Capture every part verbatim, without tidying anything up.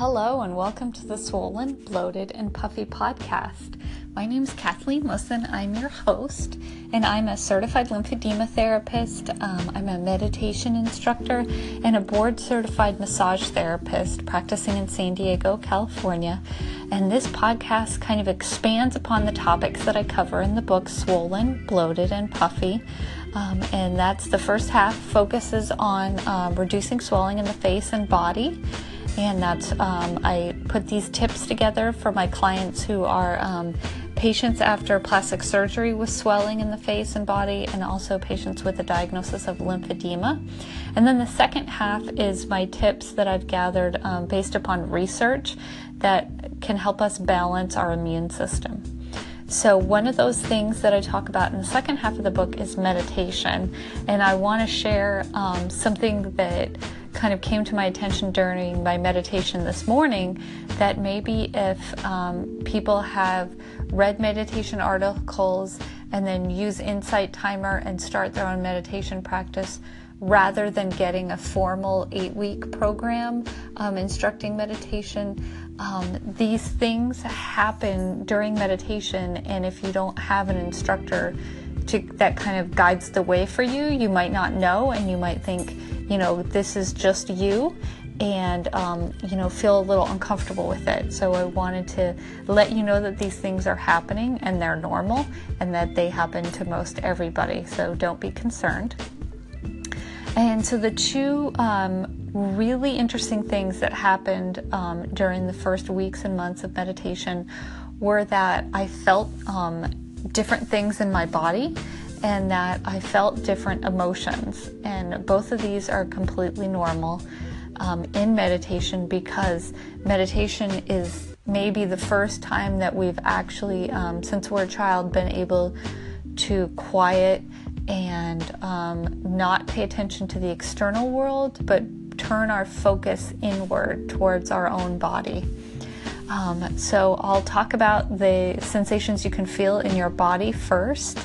Hello and welcome to the Swollen, Bloated, and Puffy podcast. My name is Kathleen Wilson. I'm your host, and I'm a certified lymphedema therapist. Um, I'm a meditation instructor and a board-certified massage therapist practicing in San Diego, California. And this podcast kind of expands upon the topics that I cover in the book Swollen, Bloated, and Puffy. Um, and that's the first half focuses on uh, reducing swelling in the face and body. And that's, um, I put these tips together for my clients who are um, patients after plastic surgery with swelling in the face and body, and also patients with a diagnosis of lymphedema. And then the second half is my tips that I've gathered um, based upon research that can help us balance our immune system. So one of those things that I talk about in the second half of the book is meditation. And I want to share um, something that kind of came to my attention during my meditation this morning, that maybe if um, people have read meditation articles and then use Insight Timer and start their own meditation practice, rather than getting a formal eight-week program um, instructing meditation, um, these things happen during meditation, and if you don't have an instructor to, that kind of guides the way for you, you might not know, and you might think, you know, this is just you, and, um, you know, feel a little uncomfortable with it. So I wanted to let you know that these things are happening and they're normal and that they happen to most everybody. So don't be concerned. And so the two um, really interesting things that happened um, during the first weeks and months of meditation were that I felt um, different things in my body, and that I felt different emotions. And both of these are completely normal um, in meditation, because meditation is maybe the first time that we've actually, um, since we're a child, been able to quiet and um, not pay attention to the external world, but turn our focus inward towards our own body. Um, so I'll talk about the sensations you can feel in your body first.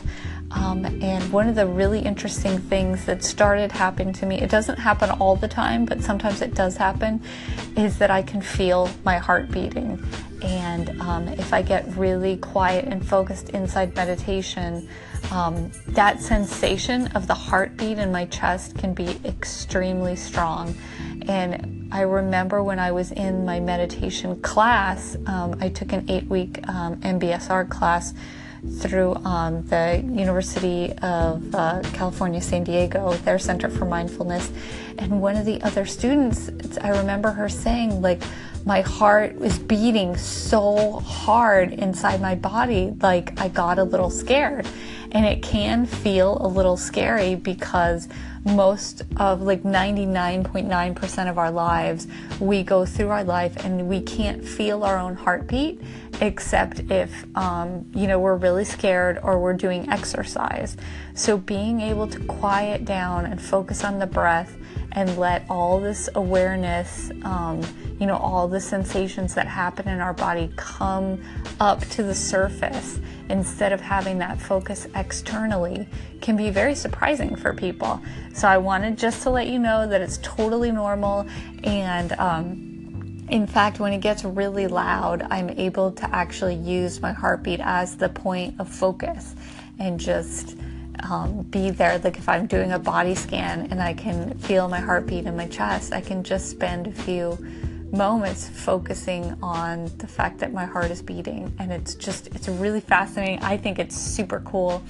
Um, and one of the really interesting things that started happening to me, it doesn't happen all the time, but sometimes it does happen, is that I can feel my heart beating. And um, if I get really quiet and focused inside meditation, um, that sensation of the heartbeat in my chest can be extremely strong. And I remember when I was in my meditation class, um, I took an eight-week um, M B S R class through um, the University of uh, California, San Diego, their Center for Mindfulness. And one of the other students, I remember her saying, like, my heart was beating so hard inside my body, like I got a little scared. And it can feel a little scary, because most of, like, ninety-nine point nine percent of our lives, we go through our life and we can't feel our own heartbeat, except if, um, you know, we're really scared or we're doing exercise. So being able to quiet down and focus on the breath and let all this awareness, um, you know, all the sensations that happen in our body come up to the surface, instead of having that focus externally, can be very surprising for people. So I wanted just to let you know that it's totally normal, and um, in fact, when it gets really loud, I'm able to actually use my heartbeat as the point of focus and just um, be there. Like if I'm doing a body scan and I can feel my heartbeat in my chest, I can just spend a few moments focusing on the fact that my heart is beating. And it's just, it's really fascinating. I think it's super cool.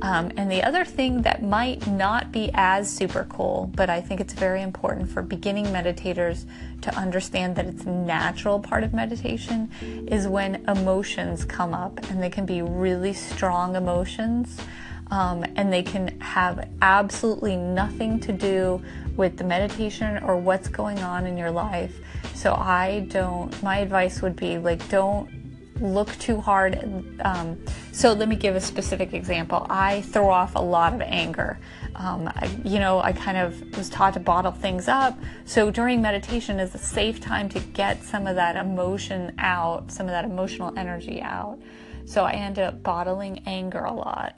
Um, and the other thing that might not be as super cool, but I think it's very important for beginning meditators to understand that it's a natural part of meditation, is when emotions come up, and they can be really strong emotions. Um, and they can have absolutely nothing to do with the meditation or what's going on in your life. So I don't, my advice would be, like, don't look too hard. Um, so let me give a specific example. I throw off a lot of anger. Um, I, you know, I kind of was taught to bottle things up. So during meditation is a safe time to get some of that emotion out, some of that emotional energy out. So I end up bottling anger a lot.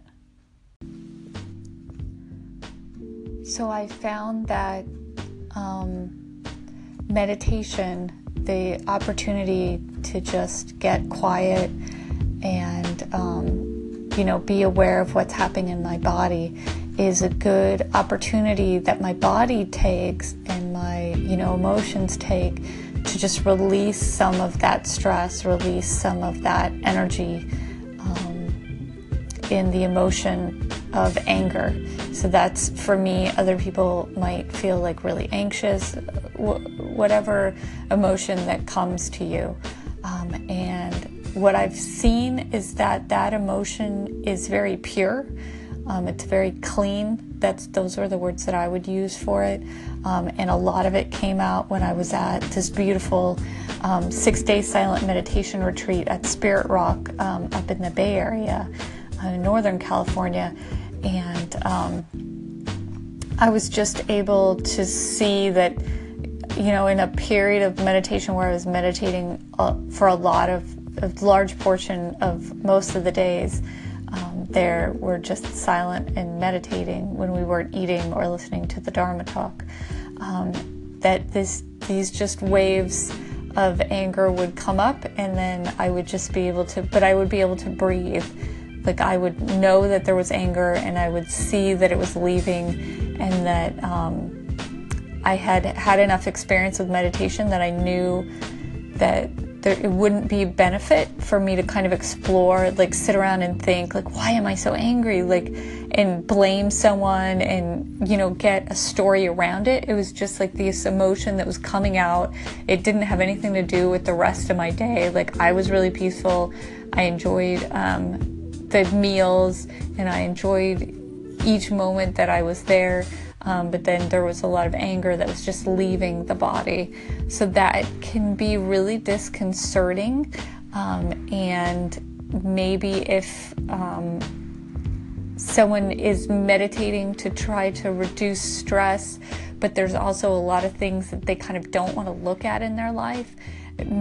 So I found that um, meditation the opportunity to just get quiet and, um, you know, be aware of what's happening in my body is a good opportunity that my body takes and my, you know, emotions take to just release some of that stress, release some of that energy um, in the emotion of anger. So that's, for me, other people might feel like really anxious, wh- whatever emotion that comes to you. Um, and what I've seen is that that emotion is very pure. Um, it's very clean. That's, those are the words that I would use for it. Um, and a lot of it came out when I was at this beautiful um, six-day silent meditation retreat at Spirit Rock um, up in the Bay Area, uh, in Northern California. And um, I was just able to see that, you know, in a period of meditation where I was meditating uh, for a lot of, a large portion of most of the days, Um, there we're just silent and meditating when we weren't eating or listening to the Dharma talk, um, that this these just waves of anger would come up, and then I would just be able to, but I would be able to breathe. Like, I would know that there was anger, and I would see that it was leaving, and that um, I had had enough experience with meditation that I knew that There, it wouldn't be benefit for me to kind of explore, like sit around and think, like, why am I so angry? Like, and blame someone and, you know, get a story around it. It was just like this emotion that was coming out. It didn't have anything to do with the rest of my day. Like, I was really peaceful. I enjoyed um, the meals, and I enjoyed each moment that I was there. Um, but then there was a lot of anger that was just leaving the body. So that can be really disconcerting. Um, and maybe if um, someone is meditating to try to reduce stress, but there's also a lot of things that they kind of don't want to look at in their life,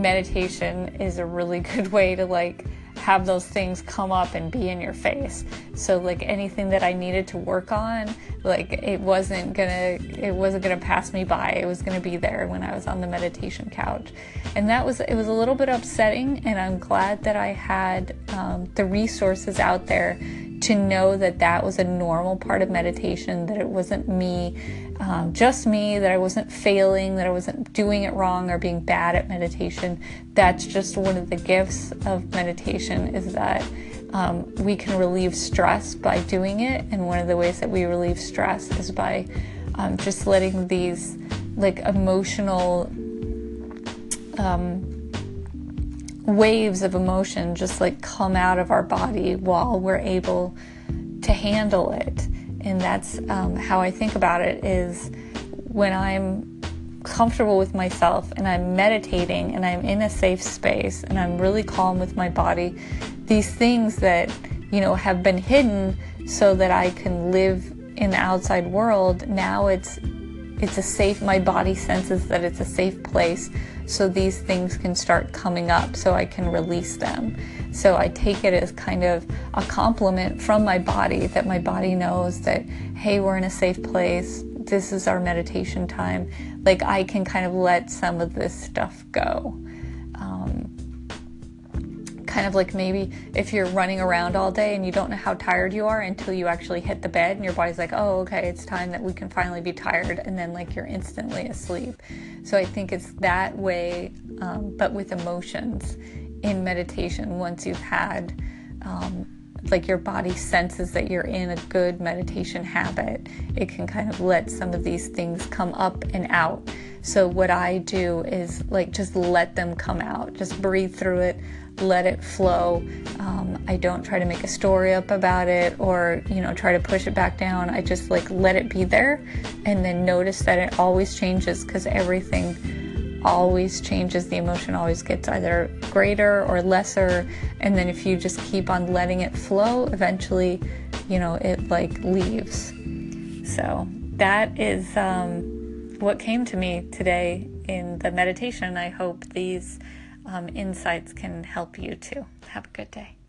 meditation is a really good way to, like, have those things come up and be in your face. So, like, anything that I needed to work on, like, it wasn't gonna it wasn't gonna pass me by. It was gonna be there when I was on the meditation couch. And that was, it was a little bit upsetting, and I'm glad that I had um, the resources out there to know that that was a normal part of meditation, that it wasn't me, um, just me, that I wasn't failing, that I wasn't doing it wrong or being bad at meditation. That's just one of the gifts of meditation, is that um, we can relieve stress by doing it. And one of the ways that we relieve stress is by um, just letting these, like, emotional um, waves of emotion just, like, come out of our body while we're able to handle it. And that's um, how I think about it, is when I'm comfortable with myself and I'm meditating and I'm in a safe space and I'm really calm with my body, these things that, you know, have been hidden so that I can live in the outside world, now it's It's a safe, my body senses that it's a safe place, so these things can start coming up so I can release them. So I take it as kind of a compliment from my body, that my body knows that, hey, we're in a safe place, this is our meditation time. Like, I can kind of let some of this stuff go. Um, kind of like maybe if you're running around all day and you don't know how tired you are until you actually hit the bed and your body's like, oh, okay, it's time that we can finally be tired, and then, like, you're instantly asleep. So I think it's that way, um, but with emotions in meditation. Once you've had, um, like, your body senses that you're in a good meditation habit, it can kind of let some of these things come up and out. So what I do is, like, just let them come out, just breathe through it, let it flow. Um, I don't try to make a story up about it or, you know, try to push it back down. I just, like, let it be there, and then notice that it always changes, because everything always changes. The emotion always gets either greater or lesser. And then if you just keep on letting it flow, eventually, you know, it, like, leaves. So that is um, what came to me today in the meditation. I hope these Um, insights can help you too. Have a good day.